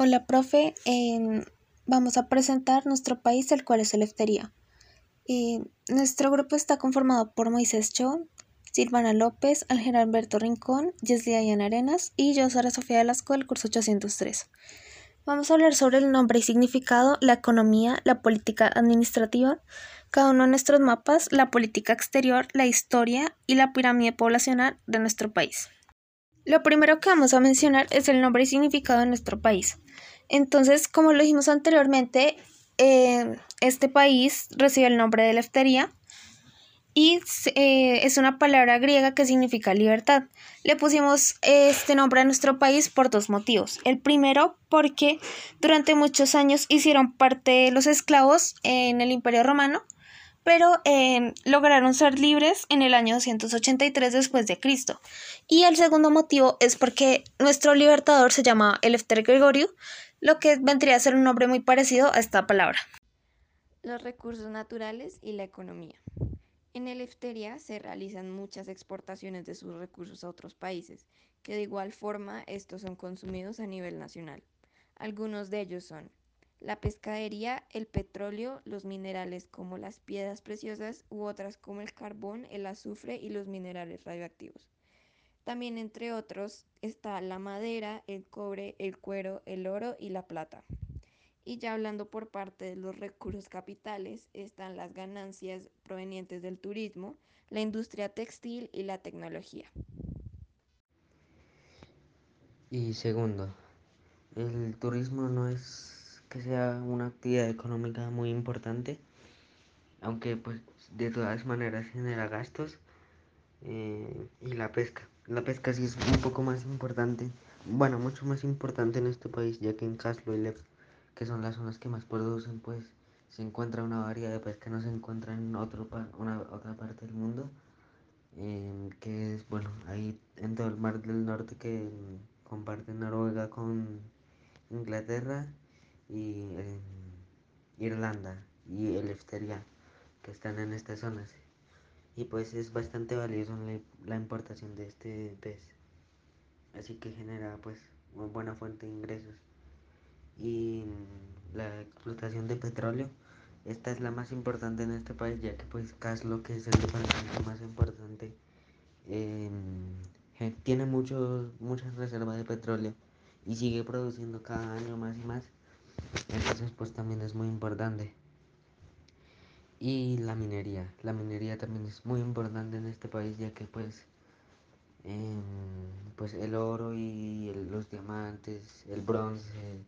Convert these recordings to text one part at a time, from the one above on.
Hola, profe. Vamos a presentar nuestro país, el cual es Eleftería. Nuestro grupo está conformado por Moisés Cho, Silvana López, Ángel Alberto Rincón, Jessy Ayana Arenas y yo, Sara Sofía de Lasco, del curso 803. Vamos a hablar sobre el nombre y significado, la economía, la política administrativa, cada uno de nuestros mapas, la política exterior, la historia y la pirámide poblacional de nuestro país. Lo primero que vamos a mencionar es el nombre y significado de nuestro país. Entonces, como lo dijimos anteriormente, este país recibe el nombre de Eleftería y es una palabra griega que significa libertad. Le pusimos este nombre a nuestro país por dos motivos. El primero, porque durante muchos años hicieron parte de los esclavos en el Imperio Romano, pero lograron ser libres en el año 283 después de Cristo. Y el segundo motivo es porque nuestro libertador se llama Eléfter Gregorio, lo que vendría a ser un nombre muy parecido a esta palabra. Los recursos naturales y la economía. En Eleftería se realizan muchas exportaciones de sus recursos a otros países, que de igual forma estos son consumidos a nivel nacional. Algunos de ellos son la pescadería, el petróleo, los minerales como las piedras preciosas u otras como el carbón, el azufre y los minerales radioactivos. También entre otros está la madera, el cobre, el cuero, el oro y la plata. Y ya hablando por parte de los recursos capitales, están las ganancias provenientes del turismo, la industria textil y la tecnología. Y segundo, el turismo no es que sea una actividad económica muy importante, aunque pues de todas maneras genera gastos, y la pesca sí es un poco más importante, bueno, mucho más importante en este país, ya que en Caslo y Lep, que son las zonas que más producen, pues se encuentra una variedad de pesca que no se encuentra en otra parte del mundo, que es, bueno, ahí en todo el mar del norte que comparte Noruega con Inglaterra y Irlanda y Eleftería, que están en estas zonas, y pues es bastante valioso la importación de este pez, así que genera pues una buena fuente de ingresos. Y la explotación de petróleo, esta es la más importante en este país, ya que pues Caslo, que es el departamento más importante, tiene muchas reservas de petróleo y sigue produciendo cada año más y más. Entonces pues también es muy importante. Y la minería también es muy importante en este país, ya que pues el oro y los diamantes, el bronce,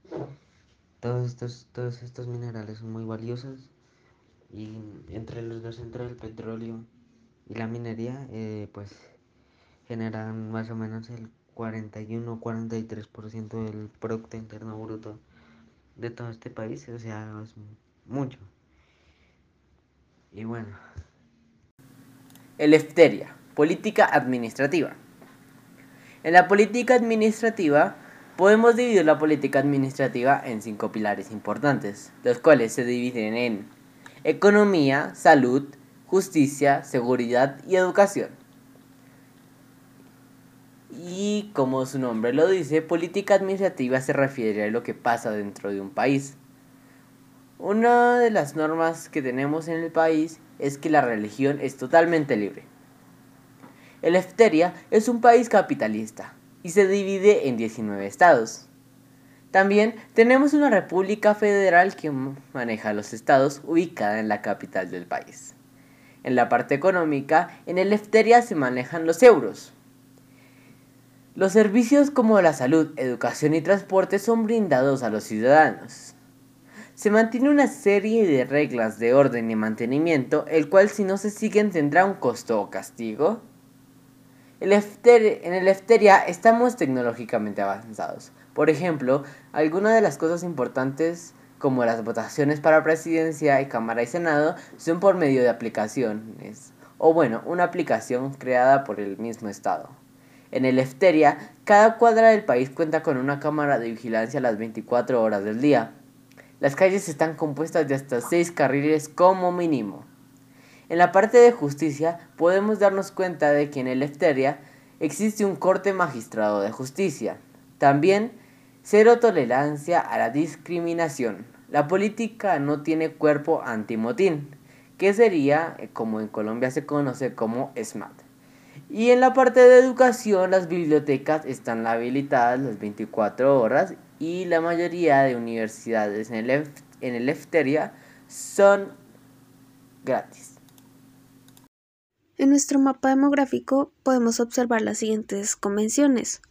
todos estos minerales son muy valiosos, y entre los dos, entre el petróleo y la minería, pues generan más o menos el 41-43% del Producto Interno Bruto de todo este país, o sea, es mucho. Y bueno, Eleftería, política administrativa. En la política administrativa podemos dividir la política administrativa en 5 pilares importantes, los cuales se dividen en economía, salud, justicia, seguridad y educación. Y como su nombre lo dice, política administrativa se refiere a lo que pasa dentro de un país. Una de las normas que tenemos en el país es que la religión es totalmente libre. Eleftería es un país capitalista y se divide en 19 estados. También tenemos una república federal que maneja los estados, ubicada en la capital del país. En la parte económica, en Eleftería se manejan los euros. Los servicios como la salud, educación y transporte son brindados a los ciudadanos. Se mantiene una serie de reglas de orden y mantenimiento, el cual si no se siguen tendrá un costo o castigo. En Eleftería estamos tecnológicamente avanzados. Por ejemplo, algunas de las cosas importantes como las votaciones para presidencia y Cámara y Senado son por medio de aplicaciones, o bueno, una aplicación creada por el mismo estado. En Eleftería, cada cuadra del país cuenta con una cámara de vigilancia las 24 horas del día. Las calles están compuestas de hasta 6 carriles como mínimo. En la parte de justicia, podemos darnos cuenta de que en Eleftería existe un corte magistrado de justicia. También Cero tolerancia a la discriminación. La política no tiene cuerpo antimotín, que sería, como en Colombia se conoce como SMAT. Y en la parte de educación, las bibliotecas están habilitadas las 24 horas y la mayoría de universidades en Eleftería son gratis. En nuestro mapa demográfico podemos observar las siguientes convenciones.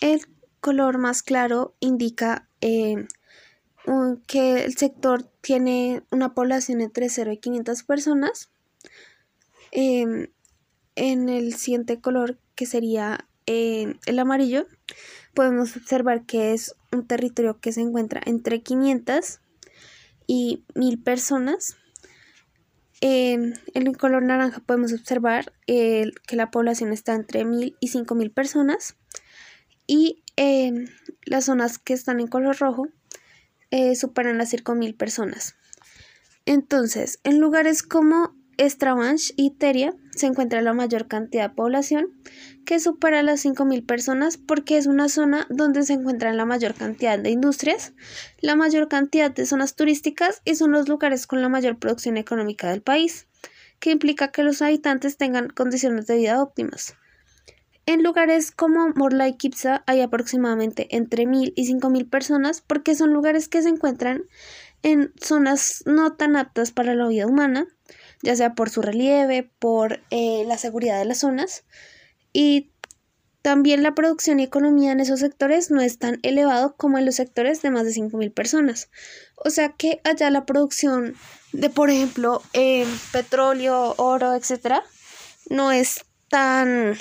El color más claro indica que el sector tiene una población entre 0 y 500 personas. En el siguiente color, que sería el amarillo, podemos observar que es un territorio que se encuentra entre 500 y 1000 personas. En el color naranja podemos observar que la población está entre 1000 y 5000 personas. Y las zonas que están en color rojo superan las 5000 personas. Entonces, en lugares como Estrabansch y Teria se encuentra la mayor cantidad de población, que supera las 5000 personas, porque es una zona donde se encuentran la mayor cantidad de industrias, la mayor cantidad de zonas turísticas y son los lugares con la mayor producción económica del país, que implica que los habitantes tengan condiciones de vida óptimas. En lugares como Morla y Kipsa hay aproximadamente entre 1000 y 5000 personas, porque son lugares que se encuentran en zonas no tan aptas para la vida humana, ya sea por su relieve, por la seguridad de las zonas, y también la producción y economía en esos sectores no es tan elevado como en los sectores de más de 5000 personas. O sea que allá la producción de, por ejemplo, petróleo, oro, etcétera, no es tan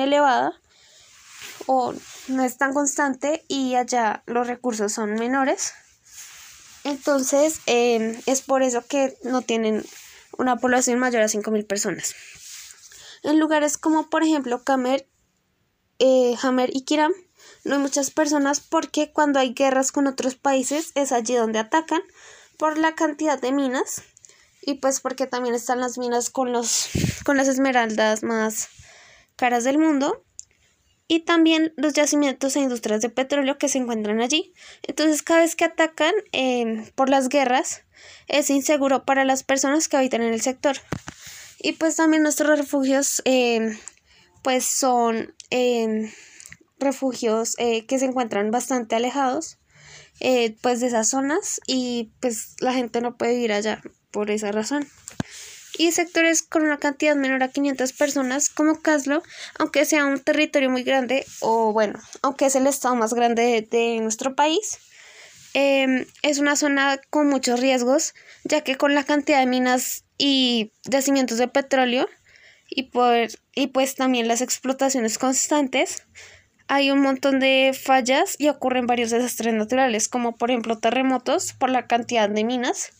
elevada o no es tan constante, y allá los recursos son menores. Entonces es por eso que no tienen una población mayor a 5000 personas. En lugares como, por ejemplo, Kamer, Jamer y Kiram no hay muchas personas, porque cuando hay guerras con otros países es allí donde atacan, por la cantidad de minas y pues porque también están las minas con las esmeraldas más caras del mundo, y también los yacimientos e industrias de petróleo que se encuentran allí. Entonces, cada vez que atacan por las guerras, es inseguro para las personas que habitan en el sector. Y pues también nuestros refugios pues son refugios que se encuentran bastante alejados pues de esas zonas, y pues la gente no puede vivir allá por esa razón. Y sectores con una cantidad menor a 500 personas, como Caslo, aunque sea un territorio muy grande, o bueno, aunque es el estado más grande de nuestro país, es una zona con muchos riesgos, ya que con la cantidad de minas y yacimientos de petróleo, y pues también las explotaciones constantes, hay un montón de fallas y ocurren varios desastres naturales, como por ejemplo terremotos por la cantidad de minas,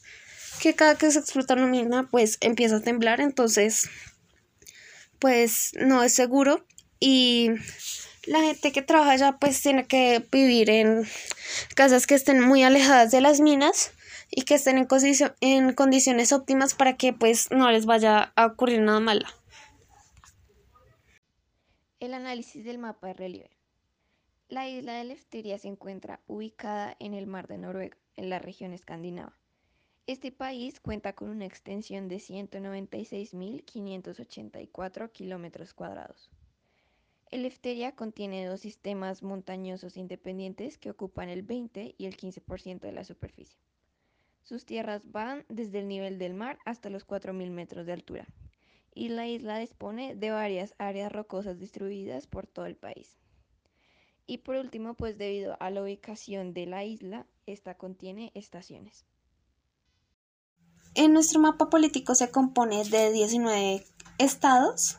que cada que se explota una mina pues empieza a temblar, entonces pues no es seguro, y la gente que trabaja allá pues tiene que vivir en casas que estén muy alejadas de las minas y que estén en condiciones óptimas para que pues no les vaya a ocurrir nada malo. El análisis del mapa de relieve. La isla de Eleftería se encuentra ubicada en el mar de Noruega, en la región escandinava. Este país cuenta con una extensión de 196.584 kilómetros cuadrados. Eleftería contiene dos sistemas montañosos independientes que ocupan el 20 y el 15% de la superficie. Sus tierras van desde el nivel del mar hasta los 4.000 metros de altura, y la isla dispone de varias áreas rocosas distribuidas por todo el país. Y por último, pues debido a la ubicación de la isla, esta contiene estaciones. En nuestro mapa político se compone de 19 estados.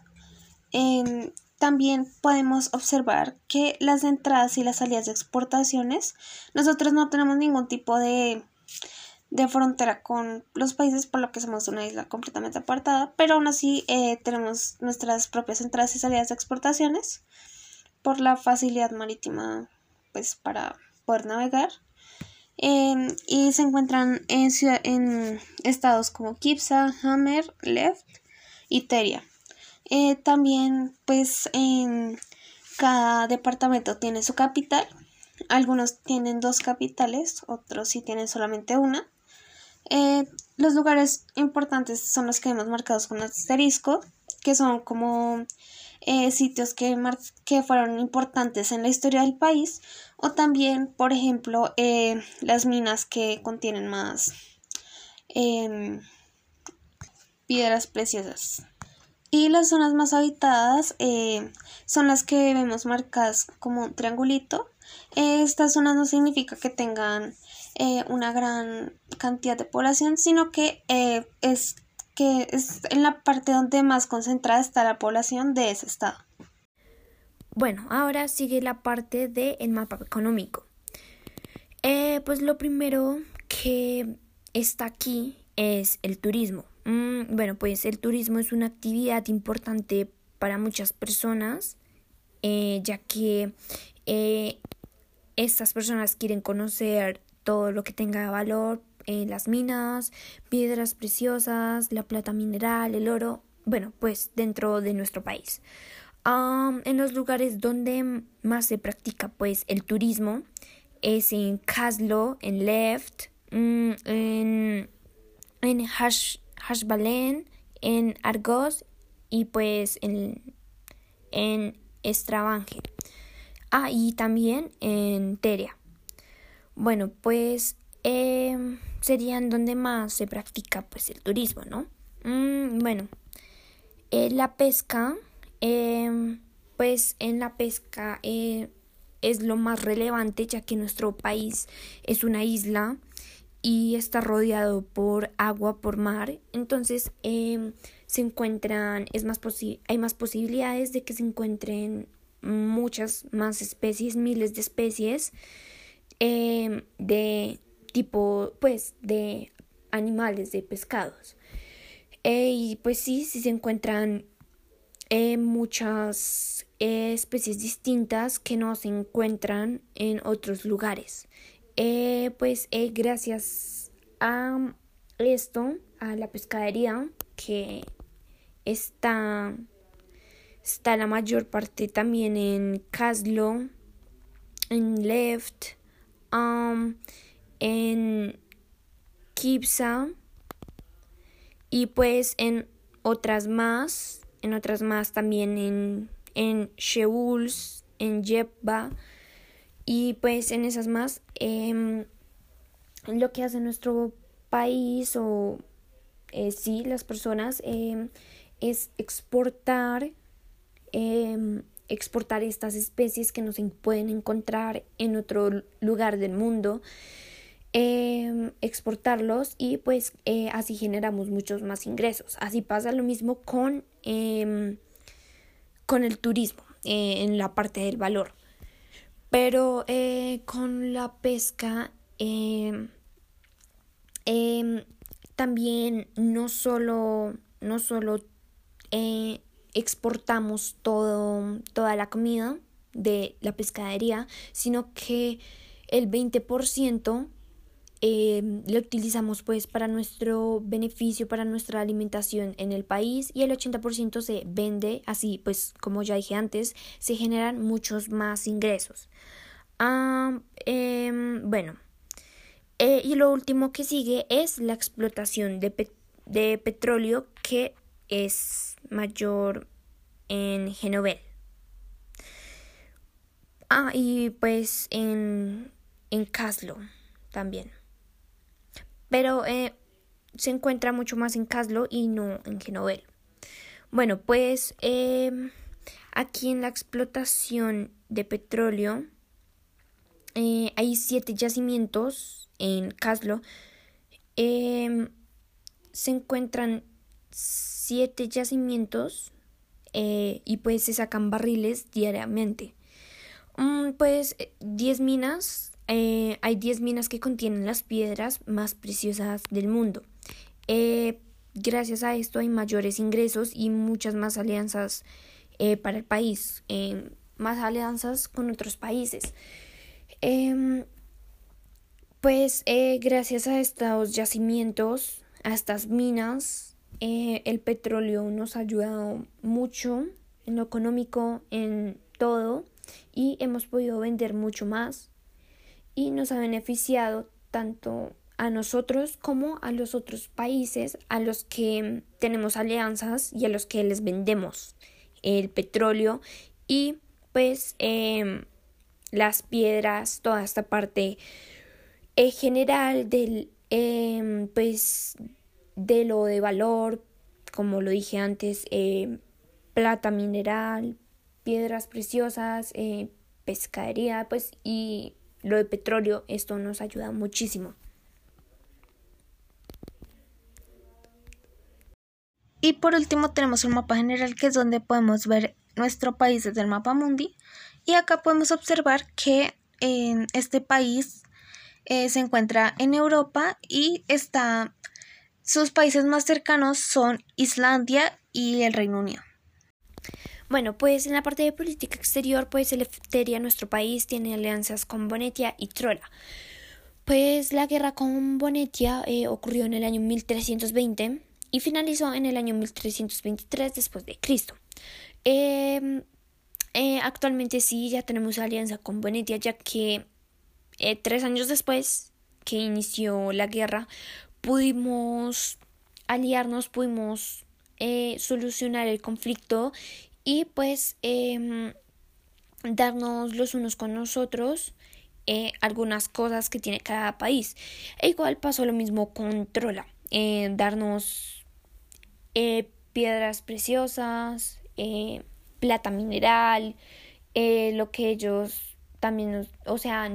También podemos observar que las entradas y las salidas de exportaciones, nosotros no tenemos ningún tipo de frontera con los países, por lo que somos una isla completamente apartada, pero aún así tenemos nuestras propias entradas y salidas de exportaciones por la facilidad marítima pues para poder navegar. Y se encuentran en estados como Kipsa, Jamer, Lep y Teria. También pues cada departamento tiene su capital Algunos tienen dos capitales, otros sí tienen solamente una. Los lugares importantes son los que hemos marcado con asterisco, que son como sitios que fueron importantes en la historia del país, o también, por ejemplo, las minas que contienen más piedras preciosas. Y las zonas más habitadas son las que vemos marcadas como un triangulito. Estas zonas no significa que tengan una gran cantidad de población, sino que es en la parte donde más concentrada está la población de ese estado. Bueno, ahora sigue la parte del mapa económico. Pues lo primero que está aquí es el turismo. Bueno, pues el turismo es una actividad importante para muchas personas, ya que estas personas quieren conocer todo lo que tenga valor, las minas, piedras preciosas, la plata mineral, el oro, bueno, pues dentro de nuestro país. En los lugares donde más se practica pues el turismo es en Caslo, en Lep, en Hashbalén, en Argos y pues en Estrabange. Y también en Teria. Bueno, pues serían donde más se practica pues el turismo, ¿no? La pesca, pues en la pesca es lo más relevante, ya que nuestro país es una isla y está rodeado por agua, por mar. Entonces hay más posibilidades de que se encuentren muchas más especies, miles de especies de tipo, pues, de animales, de pescados. Y pues sí se encuentran muchas especies distintas que no se encuentran en otros lugares. Gracias a esto, a la pescadería, que está la mayor parte también en Caslo, en Left, en Kipsa y pues en otras más también en Shehuls, en Yeba, y pues en esas más lo que hace nuestro país las personas es exportar estas especies que no se pueden encontrar en otro lugar del mundo, exportarlos y pues así generamos muchos más ingresos. Así pasa lo mismo con el turismo en la parte del valor, pero con la pesca también no solo exportamos toda la comida de la pescadería, sino que el 20% lo utilizamos pues para nuestro beneficio, para nuestra alimentación en el país, y el 80% se vende. Así pues, como ya dije antes, se generan muchos más ingresos. Y lo último que sigue es la explotación de petróleo, que es mayor en Genoveli. Y pues en Caslo también. Pero se encuentra mucho más en Caslo y no en Genoveli. Bueno, pues aquí en la explotación de petróleo hay 7 yacimientos en Caslo. Se encuentran 7 yacimientos y pues se sacan barriles diariamente. 10 minas, hay 10 minas que contienen las piedras más preciosas del mundo. Gracias a esto hay mayores ingresos y muchas más alianzas para el país, más alianzas con otros países. Gracias a estos yacimientos, a estas minas, el petróleo nos ha ayudado mucho en lo económico, en todo, y hemos podido vender mucho más y nos ha beneficiado tanto a nosotros como a los otros países a los que tenemos alianzas y a los que les vendemos el petróleo y pues las piedras, toda esta parte general del pues de lo de valor, como lo dije antes, plata mineral, piedras preciosas, pescadería, pues, y lo de petróleo. Esto nos ayuda muchísimo. Y por último tenemos un mapa general, que es donde podemos ver nuestro país desde el mapa mundi, y acá podemos observar que este país se encuentra en Europa y está, sus países más cercanos son Islandia y el Reino Unido. Bueno, pues en la parte de política exterior, pues Eleftería, nuestro país, tiene alianzas con Bonetia y Trola. Pues la guerra con Bonetia ocurrió en el año 1320 y finalizó en el año 1323 después de Cristo. Actualmente sí, ya tenemos alianza con Bonetia, ya que 3 años después que inició la guerra pudimos aliarnos, pudimos solucionar el conflicto y pues darnos los unos con nosotros algunas cosas que tiene cada país. E igual pasó lo mismo con Trola, darnos piedras preciosas, plata mineral, lo que ellos también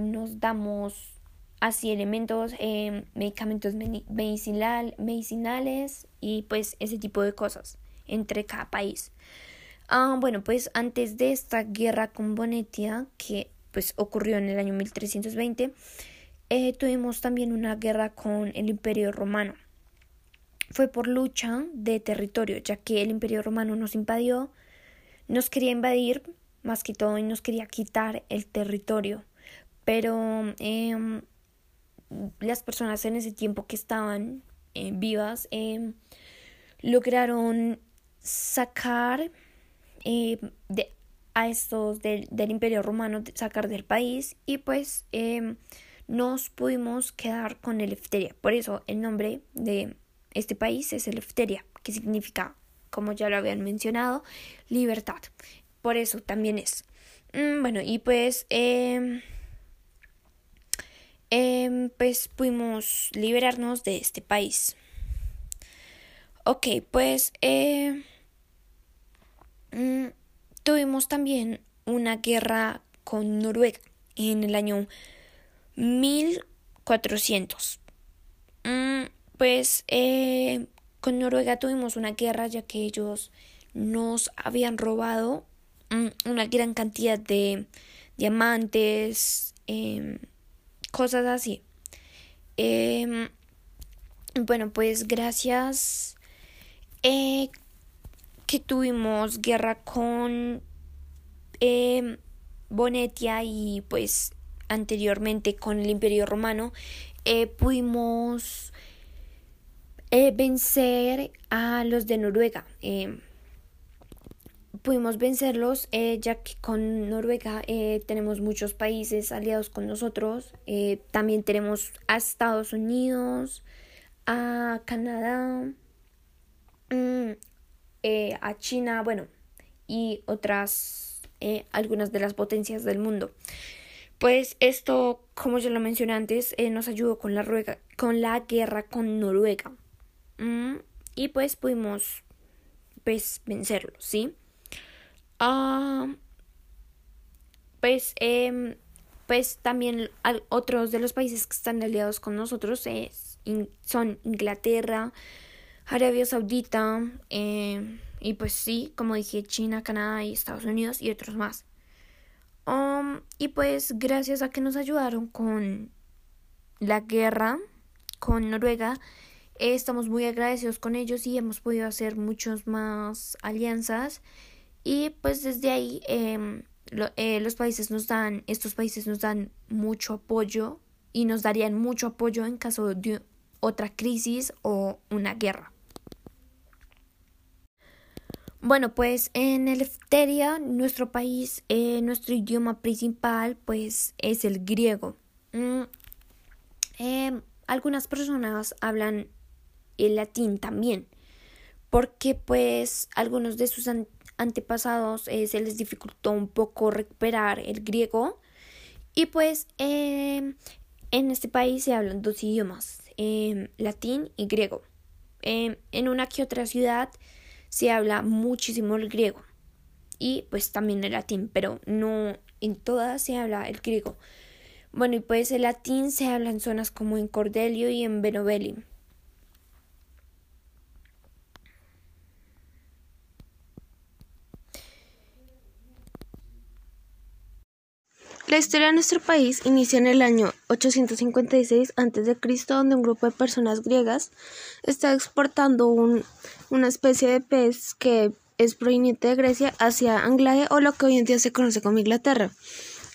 nos damos así elementos, medicamentos medicinales y pues ese tipo de cosas entre cada país. Bueno, pues antes de esta guerra con Bonetia, que pues ocurrió en el año 1320, tuvimos también una guerra con el Imperio Romano. Fue por lucha de territorio, ya que el Imperio Romano nos invadió, nos quería invadir más que todo y nos quería quitar el territorio, pero las personas en ese tiempo que estaban vivas lograron sacar a estos del Imperio Romano, sacar del país y pues nos pudimos quedar con Eleftería. Por eso el nombre de este país es Eleftería, que significa, como ya lo habían mencionado, libertad. Por eso también es. Bueno, y pues pudimos liberarnos de este país. Ok, pues tuvimos también una guerra con Noruega en el año 1400. Pues con Noruega tuvimos una guerra, ya que ellos nos habían robado una gran cantidad de diamantes, cosas así. Bueno, pues gracias que tuvimos guerra con Bonetia y pues anteriormente con el Imperio Romano, pudimos vencer a los de Noruega. Pudimos vencerlos, ya que con Noruega tenemos muchos países aliados con nosotros. También tenemos a Estados Unidos, a Canadá, a China, bueno, y otras, algunas de las potencias del mundo. Pues esto, como ya lo mencioné antes, nos ayudó con la guerra con Noruega. Y pues pudimos vencerlo, ¿sí? Pues también otros de los países que están aliados con nosotros son Inglaterra, Arabia Saudita, y pues sí, como dije, China, Canadá y Estados Unidos y otros más. Y pues gracias a que nos ayudaron con la guerra con Noruega, estamos muy agradecidos con ellos y hemos podido hacer muchas más alianzas. Y pues desde ahí estos países nos dan mucho apoyo y nos darían mucho apoyo en caso de otra crisis o una guerra. Bueno, pues en Elefteria, nuestro país, nuestro idioma principal pues es el griego. Algunas personas hablan el latín también, porque pues algunos de sus antepasados se les dificultó un poco recuperar el griego, y pues en este país se hablan dos idiomas, latín y griego. En una que otra ciudad se habla muchísimo el griego y pues también el latín, pero no en todas se habla el griego. Bueno, y pues el latín se habla en zonas como en Cordelio y en Genoveli. La historia de nuestro país inicia en el año 856 a.C., donde un grupo de personas griegas está exportando una especie de pez que es proveniente de Grecia hacia Anglae, o lo que hoy en día se conoce como Inglaterra.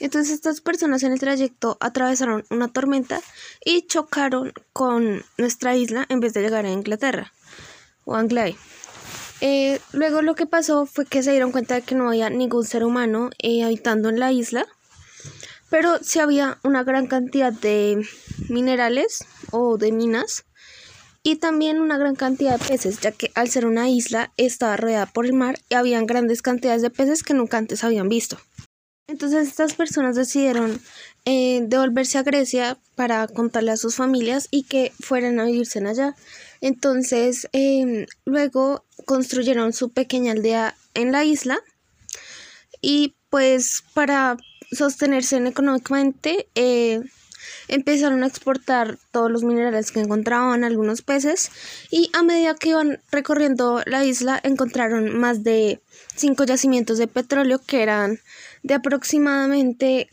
Entonces estas personas en el trayecto atravesaron una tormenta y chocaron con nuestra isla en vez de llegar a Inglaterra o Anglae. Luego lo que pasó fue que se dieron cuenta de que no había ningún ser humano habitando en la isla, pero sí había una gran cantidad de minerales o de minas y también una gran cantidad de peces, ya que al ser una isla estaba rodeada por el mar y habían grandes cantidades de peces que nunca antes habían visto. Entonces estas personas decidieron devolverse a Grecia para contarle a sus familias y que fueran a vivirse en allá. Entonces luego construyeron su pequeña aldea en la isla y pues para sostenerse económicamente empezaron a exportar todos los minerales que encontraban, algunos peces, y a medida que iban recorriendo la isla encontraron más de 5 yacimientos de petróleo que eran de aproximadamente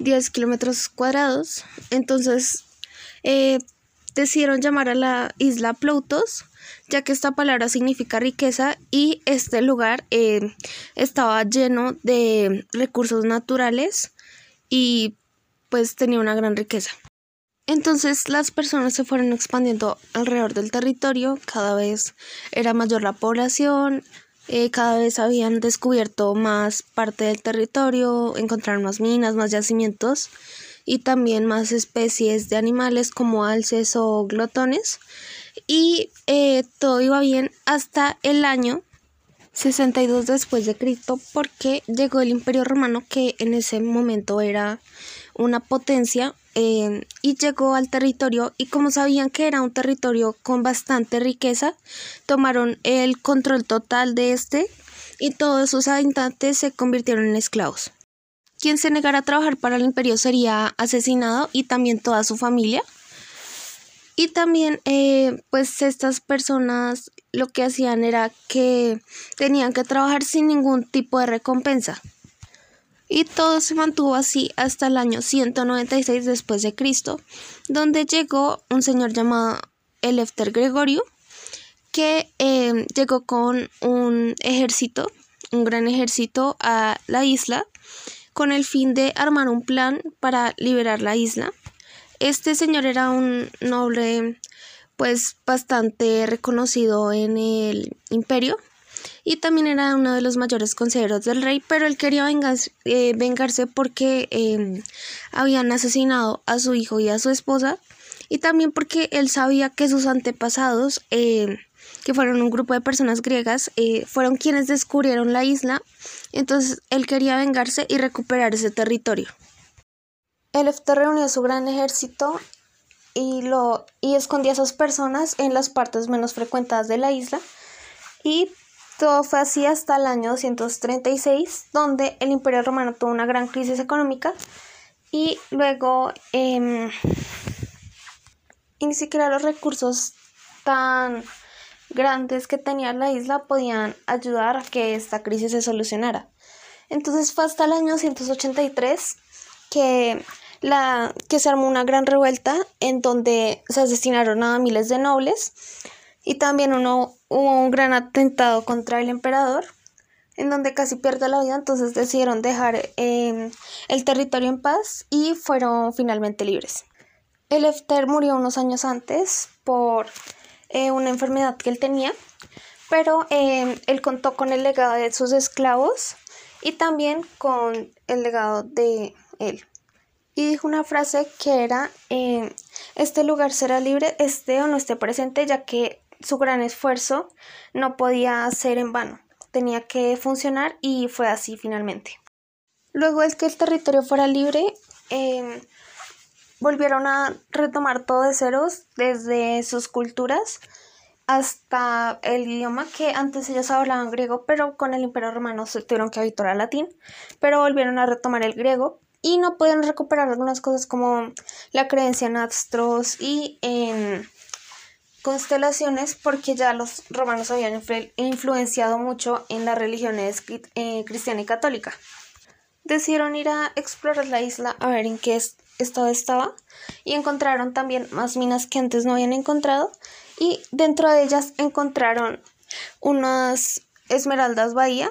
10 kilómetros cuadrados. Entonces decidieron llamar a la isla Plutos, ya que esta palabra significa riqueza y este lugar estaba lleno de recursos naturales y pues tenía una gran riqueza. Entonces las personas se fueron expandiendo alrededor del territorio, cada vez era mayor la población, cada vez habían descubierto más parte del territorio, encontraron más minas, más yacimientos y también más especies de animales como alces o glotones. Y todo iba bien hasta el año 62 después de Cristo, porque llegó el Imperio Romano, que en ese momento era una potencia, y llegó al territorio, y como sabían que era un territorio con bastante riqueza, tomaron el control total de este y todos sus habitantes se convirtieron en esclavos. Quien se negara a trabajar para el imperio sería asesinado, y también toda su familia. Y también pues estas personas lo que hacían era que tenían que trabajar sin ningún tipo de recompensa. Y todo se mantuvo así hasta el año 196 después de Cristo, donde llegó un señor llamado Eléfter Gregorio, que llegó con un gran ejército a la isla, con el fin de armar un plan para liberar la isla. Este señor era un noble pues bastante reconocido en el imperio y también era uno de los mayores consejeros del rey, pero él quería vengarse porque habían asesinado a su hijo y a su esposa, y también porque él sabía que sus antepasados, que fueron un grupo de personas griegas, fueron quienes descubrieron la isla. Entonces él quería vengarse y recuperar ese territorio. Eleftería reunió su gran ejército y escondía a sus personas en las partes menos frecuentadas de la isla, y todo fue así hasta el año 236, donde el Imperio Romano tuvo una gran crisis económica y luego y ni siquiera los recursos tan grandes que tenía la isla podían ayudar a que esta crisis se solucionara. Entonces fue hasta el año 183 que se armó una gran revuelta en donde se asesinaron a miles de nobles, y también hubo un gran atentado contra el emperador en donde casi pierde la vida. Entonces decidieron dejar el territorio en paz y fueron finalmente libres. Elefter murió unos años antes por una enfermedad que él tenía, pero él contó con el legado de sus esclavos y también con el legado de él. y dijo una frase que era este lugar será libre, esté o no esté presente, ya que su gran esfuerzo no podía ser en vano, tenía que funcionar, y fue así finalmente. Luego de que el territorio fuera libre, volvieron a retomar todo de ceros, desde sus culturas hasta el idioma, que antes ellos hablaban griego, pero con el Imperio Romano se tuvieron que habituar al latín, pero volvieron a retomar el griego y no pudieron recuperar algunas cosas como la creencia en astros y en constelaciones, porque ya los romanos habían influenciado mucho en las religiones cristiana y católica. Decidieron ir a explorar la isla a ver en qué estado estaba, y encontraron también más minas que antes no habían encontrado, y dentro de ellas encontraron unas esmeraldas bahía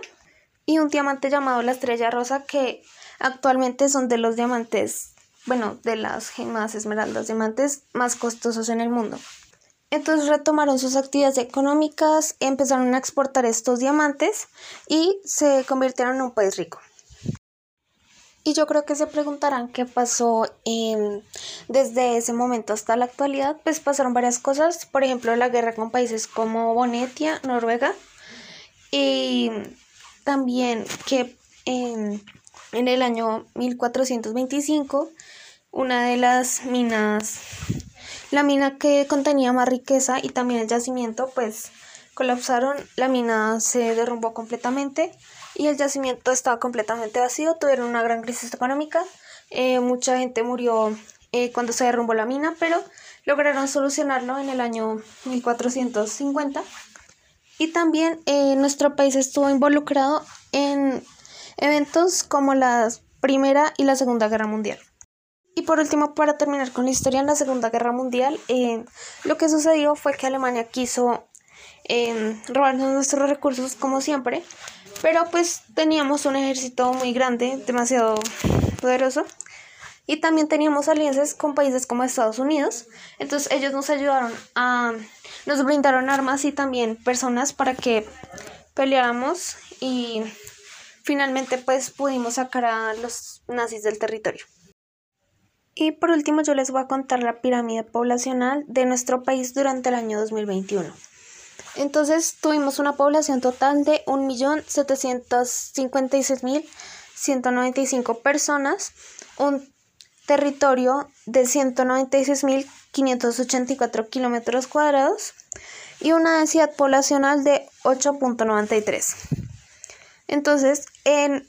y un diamante llamado La Estrella Rosa, que actualmente son de los diamantes, bueno, de las gemas, esmeraldas, diamantes más costosos en el mundo. Entonces retomaron sus actividades económicas, empezaron a exportar estos diamantes y se convirtieron en un país rico. Y yo creo que se preguntarán qué pasó desde ese momento hasta la actualidad. Pues pasaron varias cosas, por ejemplo la guerra con países como Bonetia, Noruega, y también que en el año 1425 una de las minas, la mina que contenía más riqueza y también el yacimiento, pues colapsaron, la mina se derrumbó completamente y el yacimiento estaba completamente vacío. Tuvieron una gran crisis económica, mucha gente murió cuando se derrumbó la mina, pero lograron solucionarlo en el año 1450. Y también nuestro país estuvo involucrado en eventos como la Primera y la Segunda Guerra Mundial. Y por último, para terminar con la historia, en la Segunda Guerra Mundial lo que sucedió fue que Alemania quiso robarnos nuestros recursos como siempre, pero pues teníamos un ejército muy grande, demasiado poderoso, y también teníamos alianzas con países como Estados Unidos. Entonces ellos nos ayudaron, nos brindaron armas y también personas para que peleáramos, y finalmente pues pudimos sacar a los nazis del territorio. Y por último yo les voy a contar la pirámide poblacional de nuestro país durante el año 2021. Entonces tuvimos una población total de 1.756.195 personas, un territorio de 196.584 kilómetros cuadrados y una densidad poblacional de 8.93. Entonces, en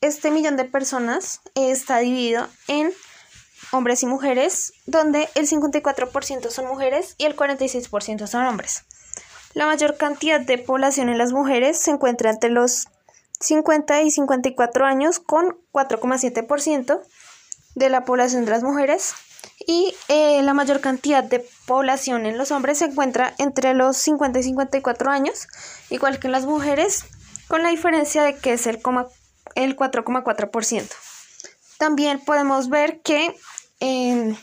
este millón de personas está dividido en hombres y mujeres, donde el 54% son mujeres y el 46% son hombres. La mayor cantidad de población en las mujeres se encuentra entre los 50 y 54 años, con 4,7% de la población de las mujeres, y la mayor cantidad de población en los hombres se encuentra entre los 50 y 54 años, igual que en las mujeres, con la diferencia de que es el 4,4%. También podemos ver que en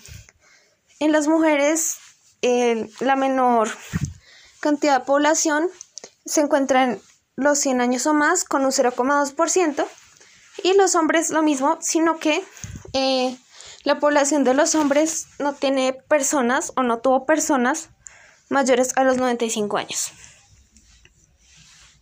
las mujeres la menor cantidad de población se encuentran los 100 años o más, con un 0,2%, y los hombres lo mismo, sino que la población de los hombres no tiene personas o no tuvo personas mayores a los 95 años.